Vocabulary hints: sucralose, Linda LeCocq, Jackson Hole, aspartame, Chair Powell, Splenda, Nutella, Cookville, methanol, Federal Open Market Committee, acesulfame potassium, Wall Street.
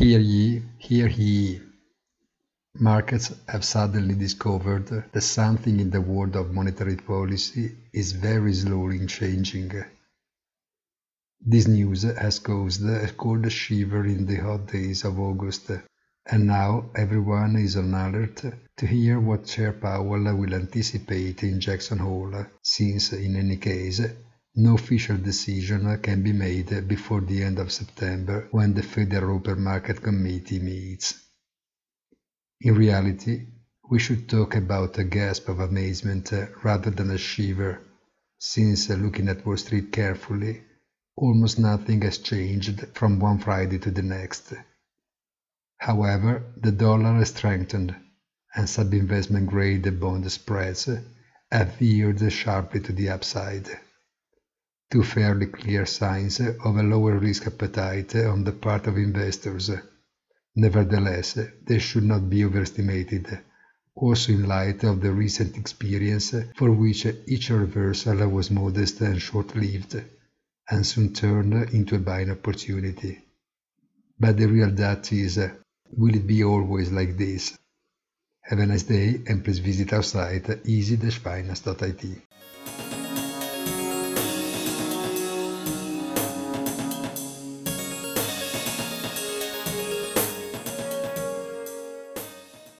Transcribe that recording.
Hear ye. Markets have suddenly discovered that something in the world of monetary policy is very slowly changing. This news has caused a cold shiver in the hot days of August, and now everyone is on alert to hear what Chair Powell will anticipate in Jackson Hole, since, in any case, no official decision can be made before the end of September, when the Federal Open Market Committee meets. In reality, we should talk about a gasp of amazement rather than a shiver, since, looking at Wall Street carefully, almost nothing has changed from one Friday to the next. However, the dollar has strengthened, and sub-investment grade bond spreads have veered sharply to the upside, two fairly clear signs of a lower risk appetite on the part of investors. Nevertheless, they should not be overestimated, also in light of the recent experience for which each reversal was modest and short-lived, and soon turned into a buying opportunity. But the real doubt is, will it be always like this? Have a nice day, and please visit our site easy-finance.it.